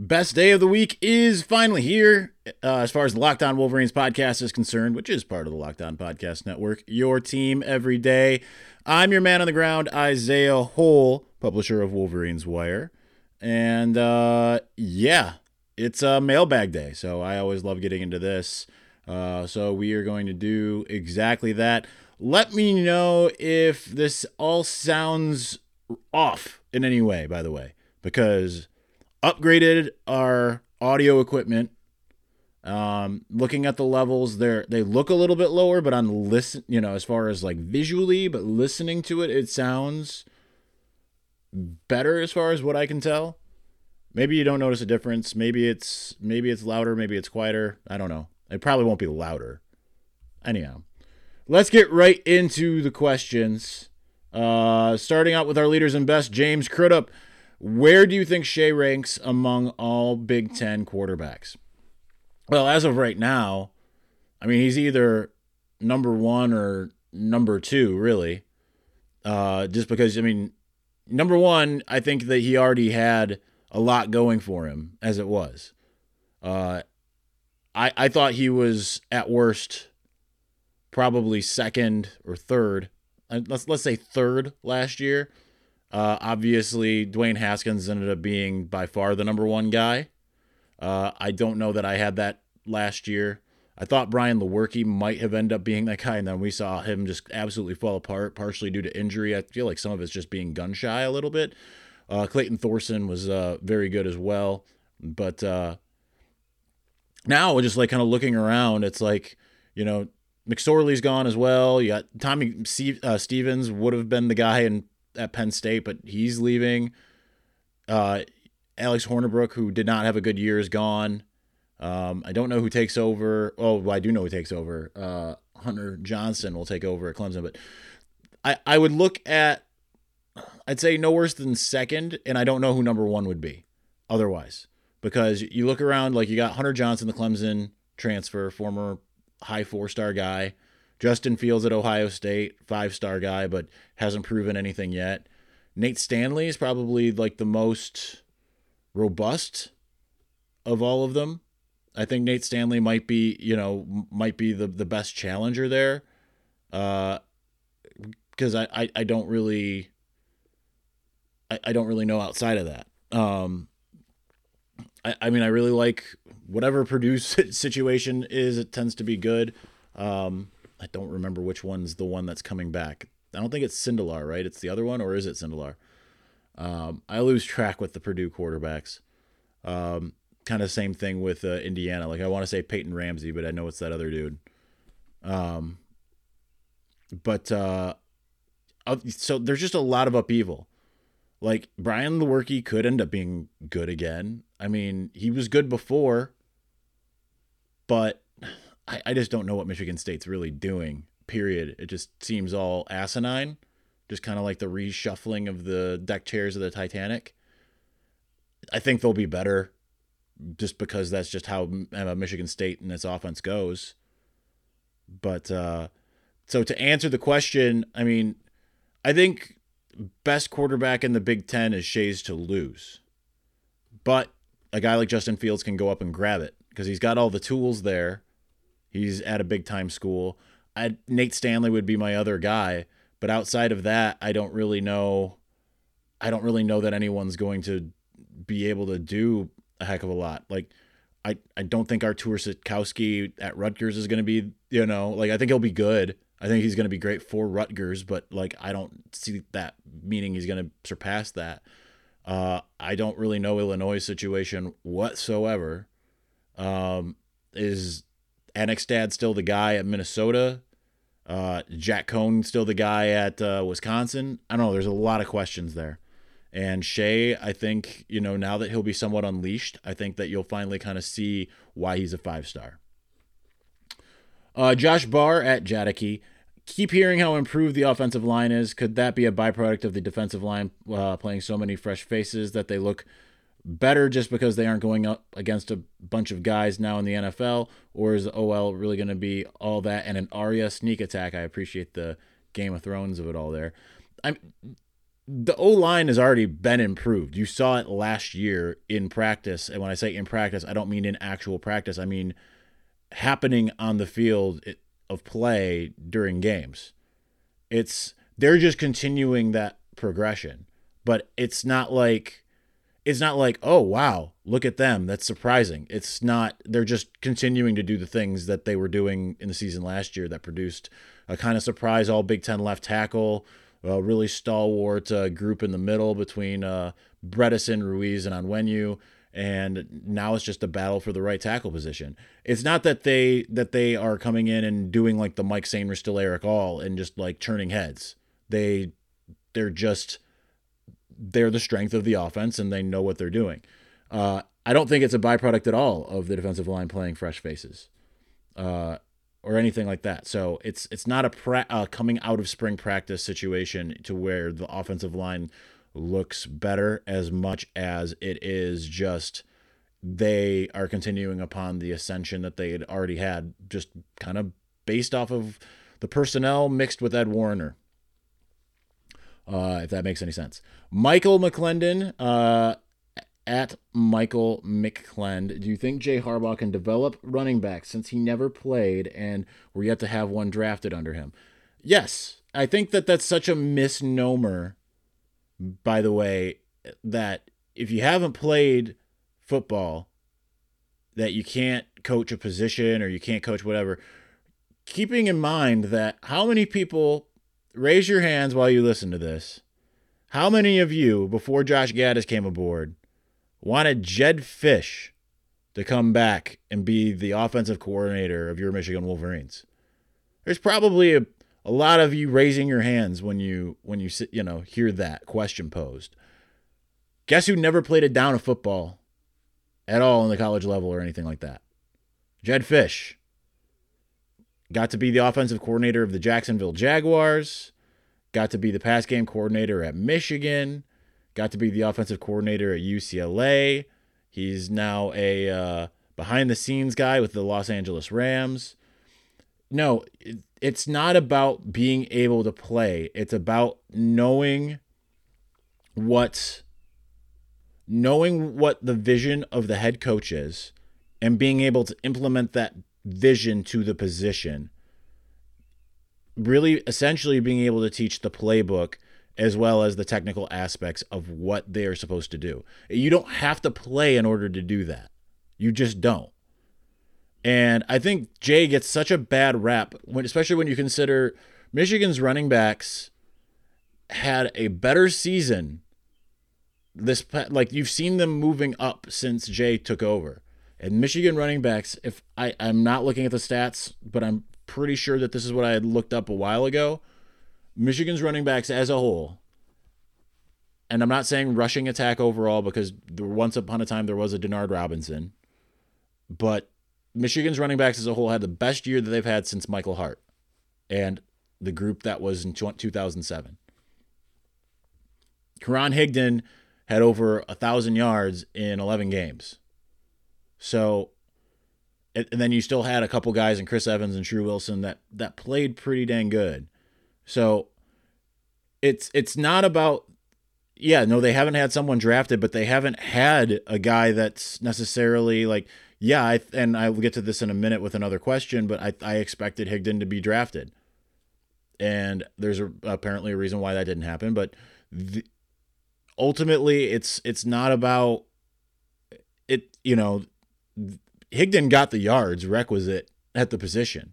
Best day of the week is finally here as far as the Lockdown Wolverines podcast is concerned, which is part of the Lockdown Podcast Network, your team every day. I'm your man on the ground, Isaiah Hole, publisher of Wolverines Wire. And it's a mailbag day, so I always love getting into this. So we are going to do exactly that. Let me know if this all sounds off in any way, by the way, because upgraded our audio equipment. Looking at the levels, they look a little bit lower, but on as far as like visually, but listening to it, it sounds better as far as what I can tell. Maybe you don't notice a difference. Maybe it's louder, maybe it's quieter. I don't know. It probably won't be louder. Anyhow, let's get right into the questions. Starting out with our leaders and best, James Crudup. Where do you think Shea ranks among all Big Ten quarterbacks? Well, as of right now, I mean, he's either number one or number two, really. Just because, I mean, number one, I think that he already had a lot going for him as it was. I thought he was at worst probably second or third. Let's say third last year. Obviously, Dwayne Haskins ended up being by far the number one guy. I don't know that I had that last year. I thought Brian Lewerke might have ended up being that guy, and then we saw him just absolutely fall apart, partially due to injury. I feel like some of it's just being gun shy a little bit. Clayton Thorson was very good as well. But now we're just like kind of looking around. It's like, McSorley's gone as well. You got Tommy Stevens would have been the guy at Penn State, but he's leaving. Alex Hornibrook, who did not have a good year, is gone. I don't know who takes over. Oh, I do know who takes over. Hunter Johnson will take over at Clemson, but I would look at, I'd say no worse than second, and I don't know who number one would be otherwise, because you look around, like you got Hunter Johnson, the Clemson transfer, former high four-star guy. Justin Fields at Ohio State, five-star guy, but hasn't proven anything yet. Nate Stanley is probably like the most robust of all of them. I think Nate Stanley might be the best challenger there. Because I don't really know outside of that. I mean, I really like whatever Purdue's situation is. It tends to be good. I don't remember which one's the one that's coming back. I don't think it's Sindelar, right? It's the other one, or is it Sindelar? I lose track with the Purdue quarterbacks. Kind of same thing with Indiana. Like I want to say Peyton Ramsey, but I know it's that other dude. So there's just a lot of upheaval. Like Brian Lewerke could end up being good again. I mean, he was good before, but I just don't know what Michigan State's really doing, period. It just seems all asinine, just kind of like the reshuffling of the deck chairs of the Titanic. I think they'll be better just because that's just how Michigan State and its offense goes. But so to answer the question, I mean, I think best quarterback in the Big Ten is Shea's to lose. But a guy like Justin Fields can go up and grab it because he's got all the tools there. He's at a big-time school. Nate Stanley would be my other guy, but outside of that, I don't really know that anyone's going to be able to do a heck of a lot. Like, I don't think Artur Sitkowski at Rutgers is going to be, I think he'll be good. I think he's going to be great for Rutgers, but, I don't see that meaning he's going to surpass that. I don't really know Illinois' situation whatsoever. Anikstad still the guy at Minnesota. Jack Cohn still the guy at Wisconsin. I don't know. There's a lot of questions there. And Shea, I think, now that he'll be somewhat unleashed, I think that you'll finally kind of see why he's a five-star. Josh Barr at Jadeki. Keep hearing how improved the offensive line is. Could that be a byproduct of the defensive line playing so many fresh faces that they look better just because they aren't going up against a bunch of guys now in the NFL, or is the OL really going to be all that and an Arya sneak attack? I appreciate the Game of Thrones of it all there. the O-line has already been improved. You saw it last year in practice. And when I say in practice, I don't mean in actual practice. I mean happening on the field of play during games. They're just continuing that progression. But it's not like, oh, wow, look at them. That's surprising. It's not. They're just continuing to do the things that they were doing in the season last year that produced a kind of surprise all Big Ten left tackle, a really stalwart group in the middle between Bredesen, Ruiz, and Onwenu. And now it's just a battle for the right tackle position. It's not that they are coming in and doing like the Mike Sainer, still Eric All, and just like turning heads. They're the strength of the offense, and they know what they're doing. I don't think it's a byproduct at all of the defensive line playing fresh faces or anything like that. So it's not a coming out of spring practice situation to where the offensive line looks better as much as it is just they are continuing upon the ascension that they had already had, just kind of based off of the personnel mixed with Ed Warner. If that makes any sense. Michael McClendon, at Michael McClend, do you think Jay Harbaugh can develop running backs since he never played and we're yet to have one drafted under him? Yes. I think that that's such a misnomer, by the way, that if you haven't played football, that you can't coach a position or you can't coach whatever. Keeping in mind that how many people... Raise your hands while you listen to this. How many of you, before Josh Gaddis came aboard, wanted Jed Fish to come back and be the offensive coordinator of your Michigan Wolverines? There's probably a lot of you raising your hands when you sit, hear that question posed. Guess who never played a down of football at all in the college level or anything like that? Jed Fish. Got to be the offensive coordinator of the Jacksonville Jaguars. Got to be the pass game coordinator at Michigan. Got to be the offensive coordinator at UCLA. He's now a behind-the-scenes guy with the Los Angeles Rams. No, it's not about being able to play. It's about knowing what the vision of the head coach is and being able to implement that vision to the position, really essentially being able to teach the playbook as well as the technical aspects of what they are supposed to do. You don't have to play in order to do that. You just don't. And I think Jay gets such a bad rap, especially when you consider Michigan's running backs had a better season. You've seen them moving up since Jay took over. And Michigan running backs, if I'm not looking at the stats, but I'm pretty sure that this is what I had looked up a while ago. Michigan's running backs as a whole, and I'm not saying rushing attack overall because once upon a time there was a Denard Robinson, but Michigan's running backs as a whole had the best year that they've had since Michael Hart and the group that was in 2007. Karan Higdon had over 1,000 yards in 11 games. So, and then you still had a couple guys in Chris Evans and Shrew Wilson that played pretty dang good. So it's not about, they haven't had someone drafted, but they haven't had a guy that's necessarily and I will get to this in a minute with another question, but I expected Higdon to be drafted. And there's apparently a reason why that didn't happen. But ultimately it's not about it, Higdon got the yards requisite at the position,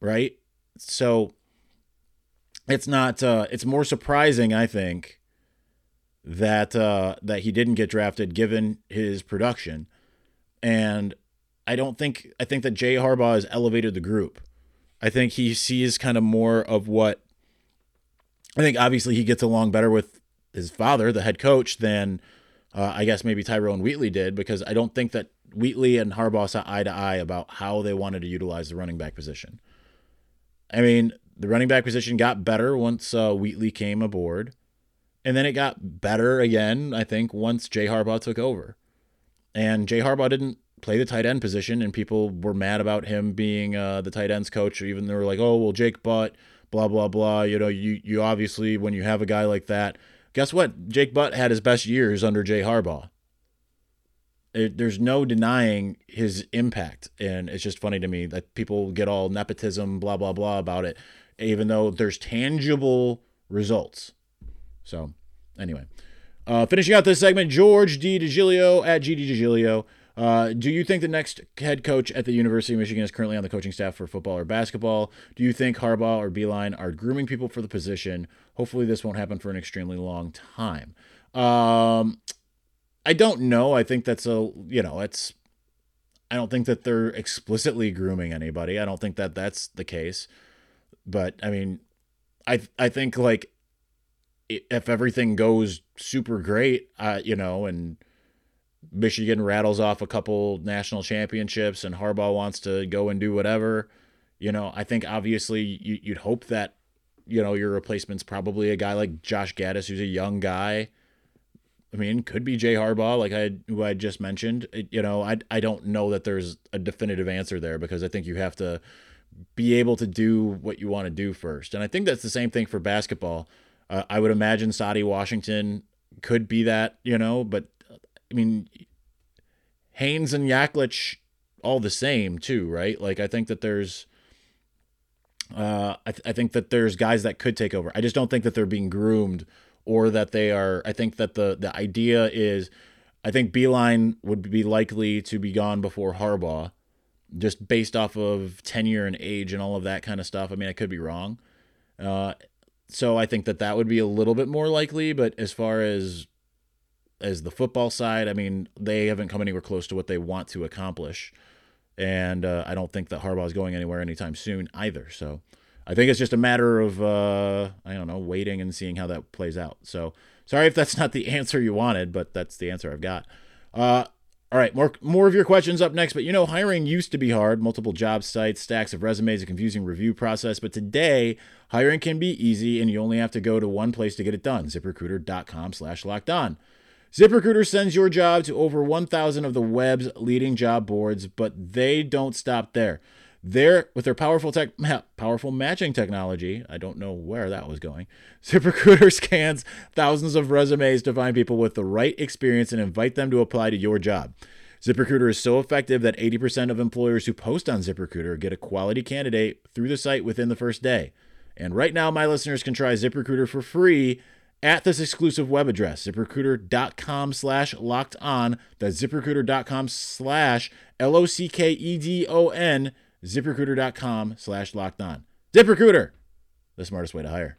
right? So it's not. It's more surprising, I think, that he didn't get drafted given his production, and I think that Jay Harbaugh has elevated the group. I think he sees kind of more of what. I think obviously he gets along better with his father, the head coach, than. I guess maybe Tyrone Wheatley did, because I don't think that Wheatley and Harbaugh saw eye to eye about how they wanted to utilize the running back position. I mean, the running back position got better once Wheatley came aboard, and then it got better again, I think, once Jay Harbaugh took over. And Jay Harbaugh didn't play the tight end position, and people were mad about him being the tight ends coach, or even they were like, oh, well, Jake Butt blah, blah, blah. You know, you obviously, when you have a guy like that, guess what? Jake Butt had his best years under Jay Harbaugh. There's no denying his impact. And it's just funny to me that people get all nepotism, blah, blah, blah about it, even though there's tangible results. So anyway, finishing out this segment, George D. DiGilio at GD DiGilio. Do you think the next head coach at the University of Michigan is currently on the coaching staff for football or basketball? Do you think Harbaugh or Beeline are grooming people for the position? Hopefully this won't happen for an extremely long time. I don't know. I think that's I don't think that they're explicitly grooming anybody. I don't think that that's the case. But I mean, I think like if everything goes super great, and Michigan rattles off a couple national championships and Harbaugh wants to go and do whatever, I think obviously you'd hope that, your replacement's probably a guy like Josh Gaddis, who's a young guy. I mean, could be Jay Harbaugh, who I just mentioned. I don't know that there's a definitive answer there because I think you have to be able to do what you want to do first. And I think that's the same thing for basketball. I would imagine Saadi Washington could be that, but I mean, Haynes and Yaklich all the same too, right? Like I think that there's, I think that there's guys that could take over. I just don't think that they're being groomed or that they are. I think that the idea is, I think Beeline would be likely to be gone before Harbaugh, just based off of tenure and age and all of that kind of stuff. I mean, I could be wrong. So I think that would be a little bit more likely. But as far as the football side, I mean, they haven't come anywhere close to what they want to accomplish. And I don't think that Harbaugh is going anywhere anytime soon either. So I think it's just a matter of, waiting and seeing how that plays out. So sorry if that's not the answer you wanted, but that's the answer I've got. All right, more of your questions up next. But, hiring used to be hard. Multiple job sites, stacks of resumes, a confusing review process. But today, hiring can be easy, and you only have to go to one place to get it done, ZipRecruiter.com/LockedOn. ZipRecruiter sends your job to over 1,000 of the web's leading job boards, but they don't stop there. With their powerful matching technology, I don't know where that was going, ZipRecruiter scans thousands of resumes to find people with the right experience and invite them to apply to your job. ZipRecruiter is so effective that 80% of employers who post on ZipRecruiter get a quality candidate through the site within the first day. And right now, my listeners can try ZipRecruiter for free at this exclusive web address, ZipRecruiter.com/LockedOn. That's ZipRecruiter.com/LOCKEDON. ZipRecruiter.com/LockedOn. ZipRecruiter, the smartest way to hire.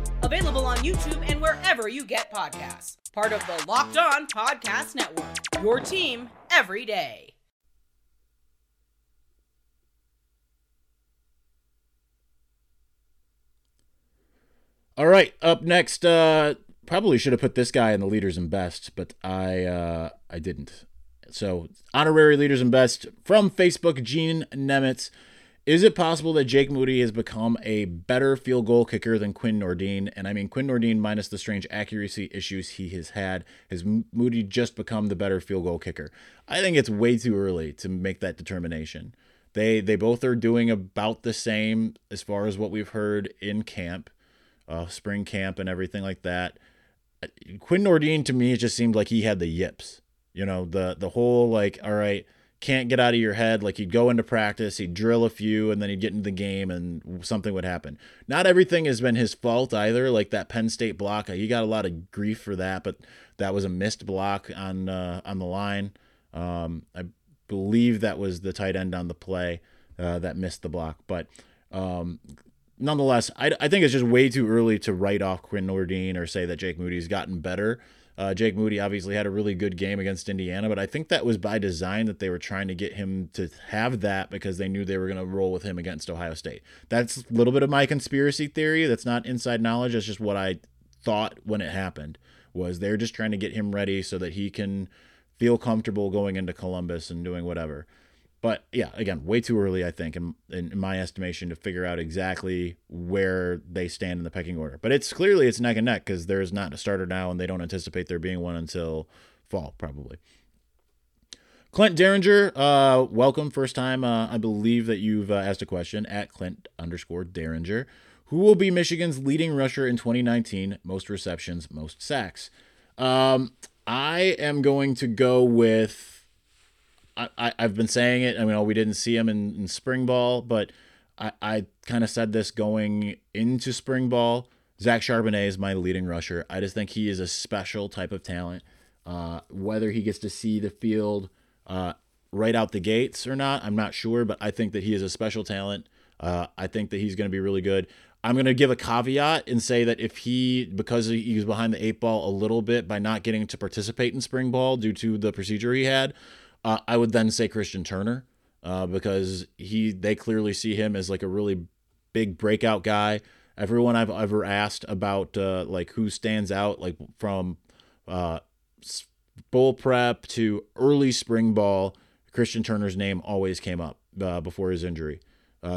Available on YouTube and wherever you get podcasts. Part of the Locked On Podcast Network, your team every day. All right, up next, probably should have put this guy in the leaders and best, but I didn't. So, honorary leaders and best from Facebook, Gene Nemitz. Is it possible that Jake Moody has become a better field goal kicker than Quinn Nordin? And I mean Quinn Nordin minus the strange accuracy issues he has had. Has Moody just become the better field goal kicker? I think it's way too early to make that determination. They both are doing about the same as far as what we've heard in camp. Spring camp and everything like that. Quinn Nordin, to me, it just seemed like he had the yips. The whole all right, can't get out of your head. Like he'd go into practice, he'd drill a few, and then he'd get into the game and something would happen. Not everything has been his fault either. Like that Penn State block, he got a lot of grief for that, but that was a missed block on the line. I believe that was the tight end on the play that missed the block, but nonetheless, I think it's just way too early to write off Quinn Nordin or say that Jake Moody's gotten better. Jake Moody obviously had a really good game against Indiana, but I think that was by design that they were trying to get him to have that because they knew they were going to roll with him against Ohio State. That's a little bit of my conspiracy theory. That's not inside knowledge. That's just what I thought when it happened, was they're just trying to get him ready so that he can feel comfortable going into Columbus and doing whatever. But yeah, again, way too early, I think, in my estimation, to figure out exactly where they stand in the pecking order. But it's clearly it's neck and neck because there's not a starter now, and they don't anticipate there being one until fall, probably. Clint Derringer, welcome. First time, I believe that you've asked a question at Clint_Derringer. Who will be Michigan's leading rusher in 2019? Most receptions, most sacks. I am going to go with... I've been saying it. I mean, we didn't see him in spring ball, but I kind of said this going into spring ball. Zach Charbonnet is my leading rusher. I just think he is a special type of talent. Whether he gets to see the field right out the gates or not, I'm not sure, but I think that he is a special talent. I think that he's going to be really good. I'm going to give a caveat and say that because he was behind the eight ball a little bit by not getting to participate in spring ball due to the procedure he had, I would then say Christian Turner because they clearly see him as like a really big breakout guy. Everyone I've ever asked about like who stands out, like from bowl prep to early spring ball, Christian Turner's name always came up before his injury.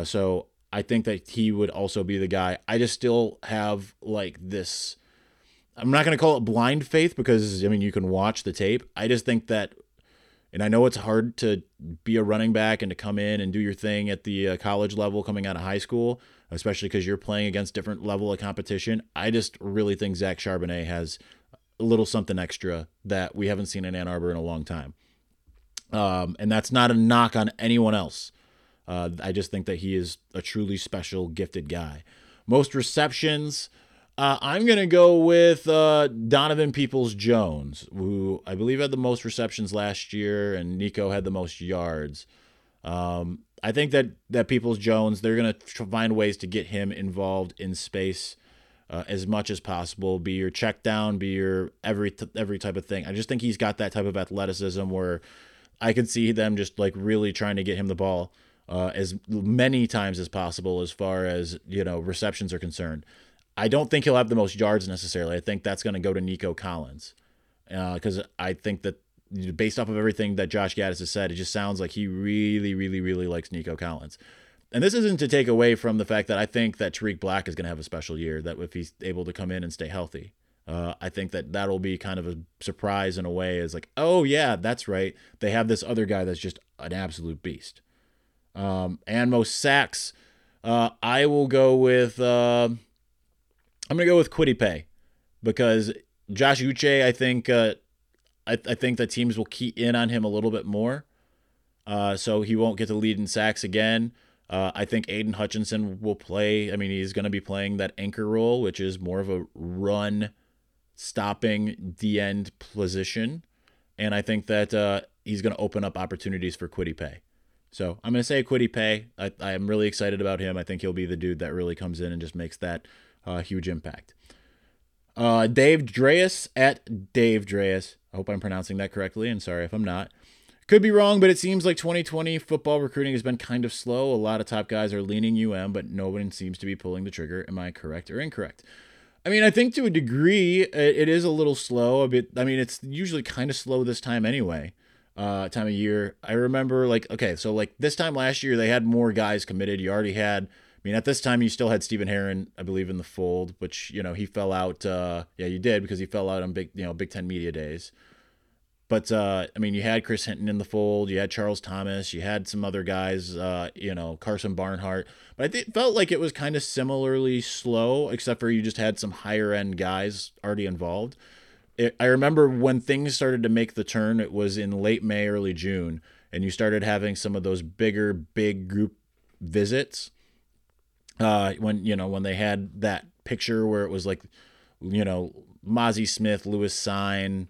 So I think that he would also be the guy. I just still have like this. I'm not going to call it blind faith because, I mean, you can watch the tape. I just think that. And I know it's hard to be a running back and to come in and do your thing at the college level coming out of high school, especially because you're playing against different level of competition. I just really think Zach Charbonnet has a little something extra that we haven't seen in Ann Arbor in a long time. And that's not a knock on anyone else. I just think that he is a truly special, gifted guy. Most receptions... I'm going to go with Donovan Peoples-Jones, who I believe had the most receptions last year, and Nico had the most yards. I think that Peoples-Jones, they're going to find ways to get him involved in space as much as possible, be your check down, be your every type of thing. I just think he's got that type of athleticism where I could see them just like really trying to get him the ball as many times as possible as far as, receptions are concerned. I don't think he'll have the most yards necessarily. I think that's going to go to Nico Collins because I think that based off of everything that Josh Gaddis has said, it just sounds like he really, really, really likes Nico Collins. And this isn't to take away from the fact that I think that Tariq Black is going to have a special year, that if he's able to come in and stay healthy. I think that that'll be kind of a surprise in a way. It's like, oh, yeah, that's right. They have this other guy that's just an absolute beast. And most sacks, I will go with... I'm going to go with Quidipe because Josh Uche, I think that teams will key in on him a little bit more. So he won't get the lead in sacks again. I think Aiden Hutchinson will play. I mean, he's going to be playing that anchor role, which is more of a run stopping D-end position. And I think that he's going to open up opportunities for Quidipe. So I'm going to say Quidipe. I am really excited about him. I think he'll be the dude that really comes in and just makes that huge impact. Dave Dreas at Dave Dreas. I hope I'm pronouncing that correctly, and sorry if I'm not. Could be wrong, but it seems like 2020 football recruiting has been kind of slow. A lot of top guys are leaning UM, but no one seems to be pulling the trigger. Am I correct or incorrect? I mean, I think to a degree it is a little slow. A bit. I mean, it's usually kind of slow this time anyway. Time of year. I remember this time last year they had more guys committed. You already had. I mean, at this time, you still had Stephen Herron, I believe, in the fold, which, he fell out. Yeah, you did because he fell out on Big Ten Media Days. But, I mean, you had Chris Hinton in the fold. You had Charles Thomas. You had some other guys, Carson Barnhart. But it felt like it was kind of similarly slow, except for you just had some higher-end guys already involved. I remember when things started to make the turn, it was in late May, early June, and you started having some of those big group visits. When they had that picture where it was like, Mozzie Smith, Lewis Sign,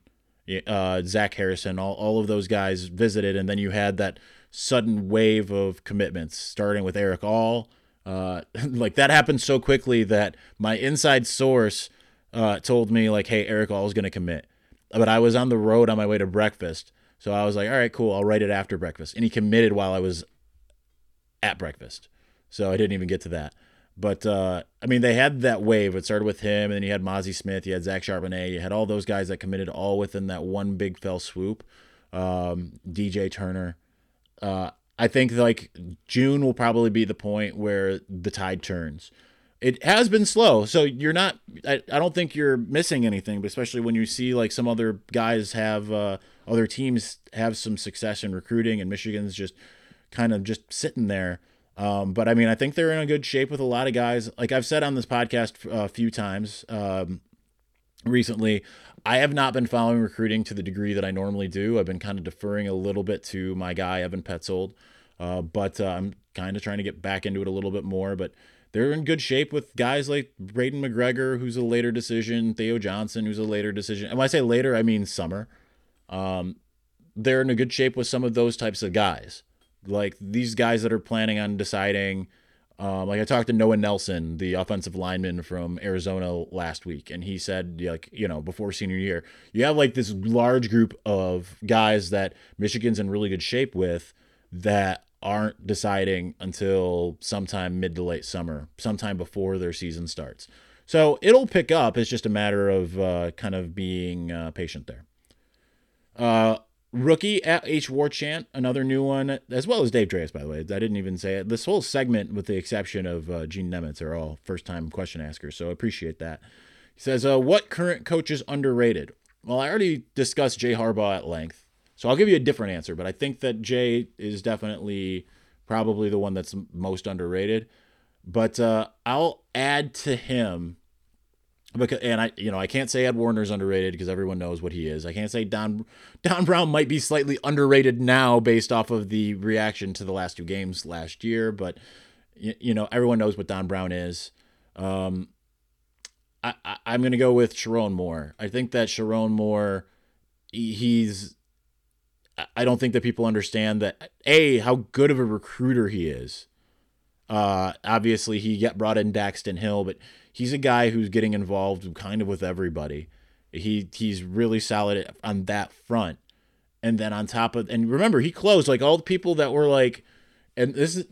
Zach Harrison, all of those guys visited. And then you had that sudden wave of commitments starting with Eric All, Like, that happened so quickly that my inside source told me, like, hey, Eric All is going to commit. But I was on the road on my way to breakfast. So I was like, all right, cool, I'll write it after breakfast. And he committed while I was at breakfall. So I didn't even get to that. But, I mean, they had that wave. It started with him, and then you had Mozzie Smith, you had Zach Charbonnet, you had all those guys that committed all within that one big fell swoop. DJ Turner. I think, like, June will probably be the point where the tide turns. It has been slow, so you're not – I don't think you're missing anything, but especially when you see, like, some other guys have other teams have some success in recruiting, and Michigan's just kind of just sitting there. But, I mean, I think they're in a good shape with a lot of guys. Like I've said on this podcast a few times recently, I have not been following recruiting to the degree that I normally do. I've been kind of deferring a little bit to my guy, Evan Petzold. But I'm kind of trying to get back into it a little bit more. But they're in good shape with guys like Braden McGregor, who's a later decision, Theo Johnson, who's a later decision. And when I say later, I mean summer. They're in a good shape with some of those types of guys. Like these guys that are planning on deciding, like I talked to Noah Nelson, the offensive lineman from Arizona last week, and he said, like, you know, before senior year, you have like this large group of guys that Michigan's in really good shape with that aren't deciding until sometime mid to late summer, sometime before their season starts. So it'll pick up. It's just a matter of kind of being patient there. Rookie at H. Warchant, another new one, as well as Dave Dreas, by the way. I didn't even say it. This whole segment, with the exception of Gene Nemitz, are all first-time question askers, so I appreciate that. He says, what current coach is underrated? Well, I already discussed Jay Harbaugh at length, so I'll give you a different answer, but I think that Jay is definitely probably the one that's most underrated. But I'll add to him, because, and I can't say Ed Warner's underrated because everyone knows what he is. I can't say Don Brown might be slightly underrated now based off of the reaction to the last two games last year, but you know everyone knows what Don Brown is. I'm gonna go with Sharon Moore. I think that Sharon Moore, I don't think that people understand that how good of a recruiter he is. Obviously he brought in Daxton Hill, but he's a guy who's getting involved kind of with everybody. He's really solid on that front. And then on top of, and remember, he closed like all the people that were like, and this is,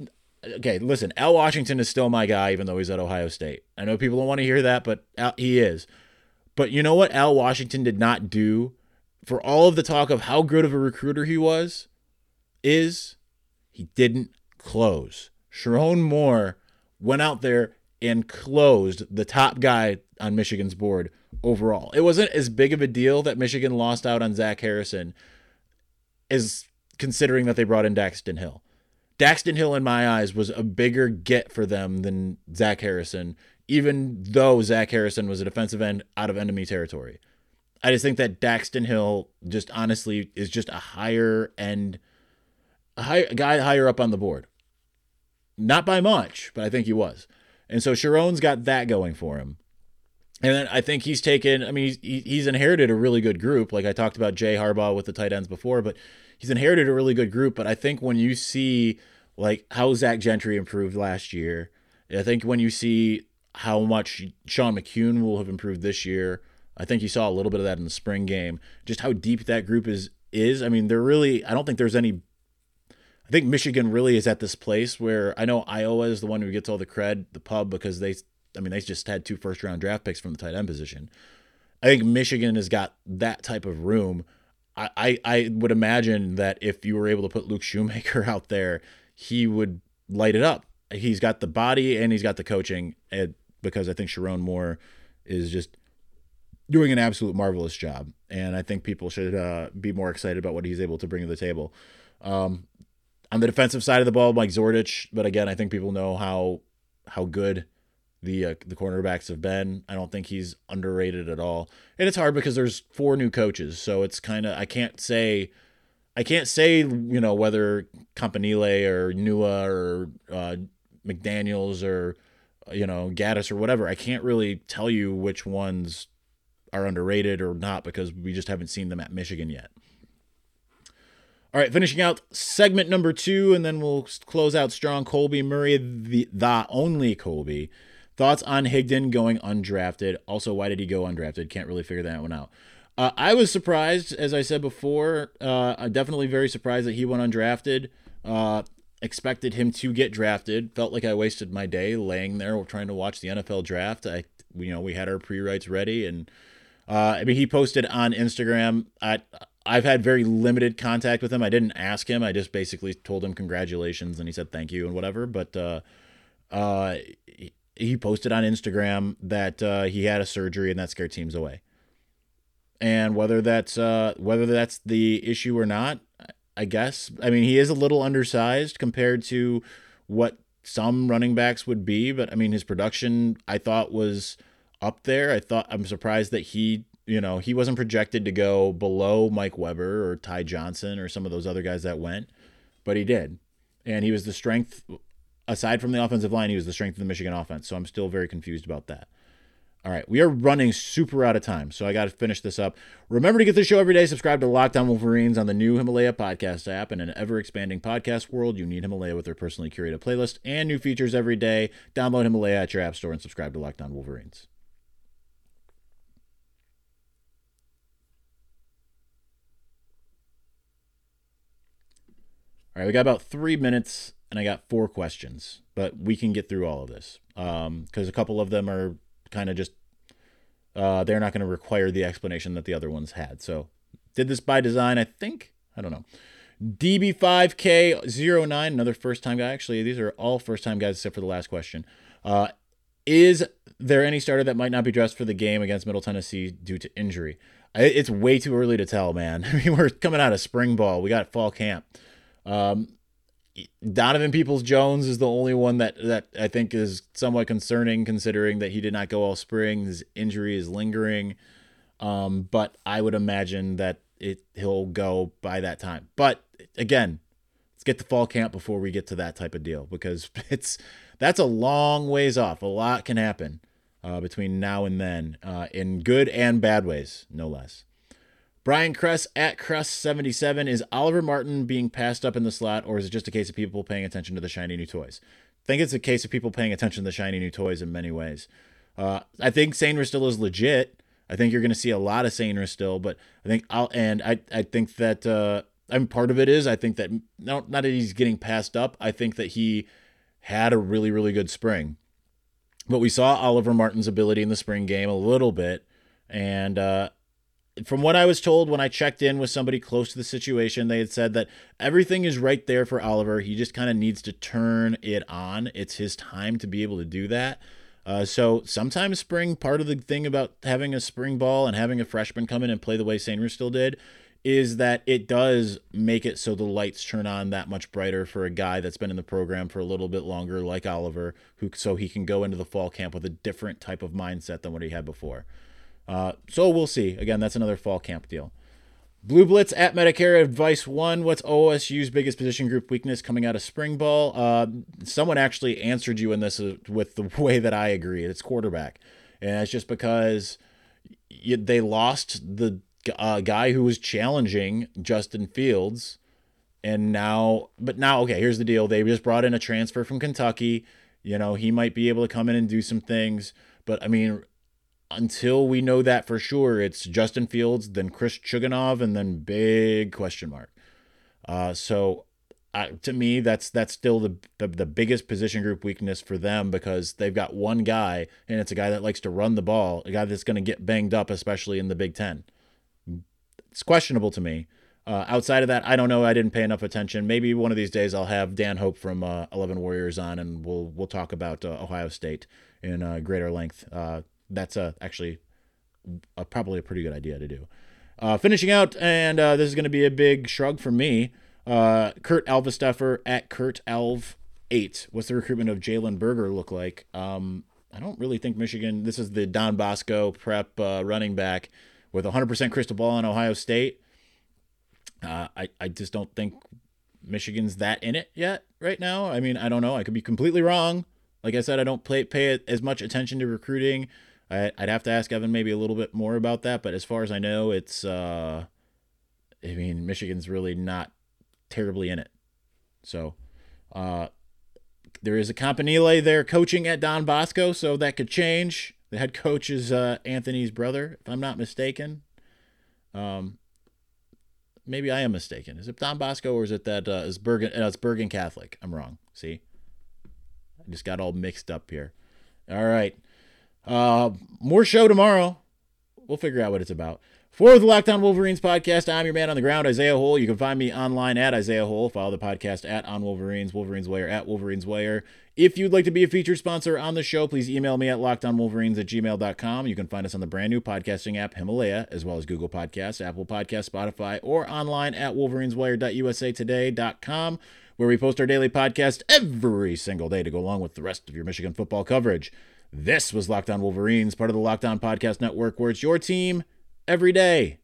okay, listen, Al Washington is still my guy, even though he's at Ohio State. I know people don't want to hear that, but he is. But you know what Al Washington did not do for all of the talk of how good of a recruiter he was, is he didn't close. Sharon Moore went out there and closed the top guy on Michigan's board overall. It wasn't as big of a deal that Michigan lost out on Zach Harrison as considering that they brought in Daxton Hill. Daxton Hill, in my eyes, was a bigger get for them than Zach Harrison, even though Zach Harrison was a defensive end out of enemy territory. I just think that Daxton Hill just honestly is just a higher end, a guy higher up on the board. Not by much, but I think he was. And so Sharon's got that going for him. And then I think he's taken, I mean, he's inherited a really good group. Like I talked about Jay Harbaugh with the tight ends before, but he's inherited a really good group. But I think when you see like how Zach Gentry improved last year, I think when you see how much Sean McCune will have improved this year, I think you saw a little bit of that in the spring game, just how deep that group is. I mean, they're really, I don't think there's any, I think Michigan really is at this place where I know Iowa is the one who gets all the cred, the pub, because they just had 2 first-round draft picks from the tight end position. I think Michigan has got that type of room. I would imagine that if you were able to put Luke Shoemaker out there, he would light it up. He's got the body and he's got the coaching, because I think Sharon Moore is just doing an absolute marvelous job. And I think people should be more excited about what he's able to bring to the table. On the defensive side of the ball, Mike Zordich, but again, I think people know how good the cornerbacks have been. I don't think he's underrated at all, and it's hard because there's 4 new coaches, so it's kind of I can't say you know whether Campanile or Nua or McDaniels or you know Gaddis or whatever. I can't really tell you which ones are underrated or not because we just haven't seen them at Michigan yet. All right, finishing out segment number 2, and then we'll close out strong. Colby Murray, the only Colby. Thoughts on Higdon going undrafted. Also, why did he go undrafted? Can't really figure that one out. I was surprised, as I said before. Definitely very surprised that he went undrafted. Expected him to get drafted. Felt like I wasted my day laying there trying to watch the NFL draft. We had our pre-writes ready, and he posted on Instagram. I've had very limited contact with him. I didn't ask him. I just basically told him congratulations, and he said thank you and whatever. But he posted on Instagram that he had a surgery and that scared teams away. And whether that's the issue or not, I guess. I mean, he is a little undersized compared to what some running backs would be. But, I mean, his production, I thought, was up there. I'm surprised that he... he wasn't projected to go below Mike Weber or Ty Johnson or some of those other guys that went, but he did. And he was the strength, aside from the offensive line, he was the strength of the Michigan offense. So I'm still very confused about that. All right, we are running super out of time, so I got to finish this up. Remember to get this show every day. Subscribe to Lockdown Wolverines on the new Himalaya podcast app. In an ever-expanding podcast world, you need Himalaya with their personally curated playlist and new features every day. Download Himalaya at your app store and subscribe to Lockdown Wolverines. All right, we got about 3 minutes, and I got 4 questions, but we can get through all of this because a couple of them are kind of just they're not going to require the explanation that the other ones had. So did this by design, I think. I don't know. DB5K09, another first-time guy. Actually, these are all first-time guys except for the last question. Is there any starter that might not be dressed for the game against Middle Tennessee due to injury? It's way too early to tell, man. I mean, we're coming out of spring ball. We got fall camp. Donovan Peoples-Jones is the only one that I think is somewhat concerning, considering that he did not go all spring. His injury is lingering. But I would imagine that he'll go by that time. But again, let's get to fall camp before we get to that type of deal, because that's a long ways off. A lot can happen between now and then, in good and bad ways, no less. Brian Kress at Kress77, is Oliver Martin being passed up in the slot, or is it just a case of people paying attention to the shiny new toys? I think it's a case of people paying attention to the shiny new toys in many ways. I think Sainra still is legit. I think you're going to see a lot of Sainra still, but I think that he's getting passed up. I think that he had a really, really good spring, but we saw Oliver Martin's ability in the spring game a little bit. And, from what I was told when I checked in with somebody close to the situation, they had said that everything is right there for Oliver. He just kind of needs to turn it on. It's his time to be able to do that. So sometimes spring, part of the thing about having a spring ball and having a freshman come in and play the way Sainra still did is that it does make it so the lights turn on that much brighter for a guy that's been in the program for a little bit longer, like Oliver, so he can go into the fall camp with a different type of mindset than what he had before. So we'll see. Again, that's another fall camp deal. Blue Blitz at Medicare Advice 1. What's OSU's biggest position group weakness coming out of spring ball? Someone actually answered you in this with the way that I agree. It's quarterback. And it's just because they lost the guy who was challenging Justin Fields. But now, okay, here's the deal. They just brought in a transfer from Kentucky. He might be able to come in and do some things. But, I mean... until we know that for sure, it's Justin Fields, then Chris Chuganov, and then big question mark. To me, that's still the biggest position group weakness for them, because they've got one guy, and it's a guy that likes to run the ball, a guy that's going to get banged up, especially in the Big Ten. It's questionable to me. Outside of that, I don't know. I didn't pay enough attention. Maybe one of these days I'll have Dan Hope from 11 Warriors on, and we'll talk about Ohio State in greater length. That's actually probably a pretty good idea to do. Finishing out, and this is going to be a big shrug for me, Kurt Alvesteffer at KurtAlv8. What's the recruitment of Jalen Berger look like? I don't really think Michigan – this is the Don Bosco prep running back with 100% crystal ball on Ohio State. I just don't think Michigan's that in it yet right now. I mean, I don't know. I could be completely wrong. Like I said, I don't pay as much attention to recruiting. I'd have to ask Evan maybe a little bit more about that, but as far as I know, Michigan's really not terribly in it. So there is a Campanile there coaching at Don Bosco, so that could change. The head coach is Anthony's brother, if I'm not mistaken. Maybe I am mistaken. Is it Don Bosco or is it that is Bergen? No, it's Bergen Catholic. I'm wrong. See, I just got all mixed up here. All right. More show tomorrow. We'll figure out what it's about. For the Lockdown Wolverines podcast, I'm your man on the ground, Isaiah Hole. You can find me online at Isaiah Hole. Follow the podcast at On Wolverines, Wolverines Wire at Wolverines Wire. If you'd like to be a featured sponsor on the show, please email me at lockdownwolverines@gmail.com. You can find us on the brand new podcasting app, Himalaya, as well as Google Podcasts, Apple Podcasts, Spotify, or online at wolverineswire.usatoday.com, where we post our daily podcast every single day to go along with the rest of your Michigan football coverage. This was Lockdown Wolverines, part of the Lockdown Podcast Network, where it's your team every day.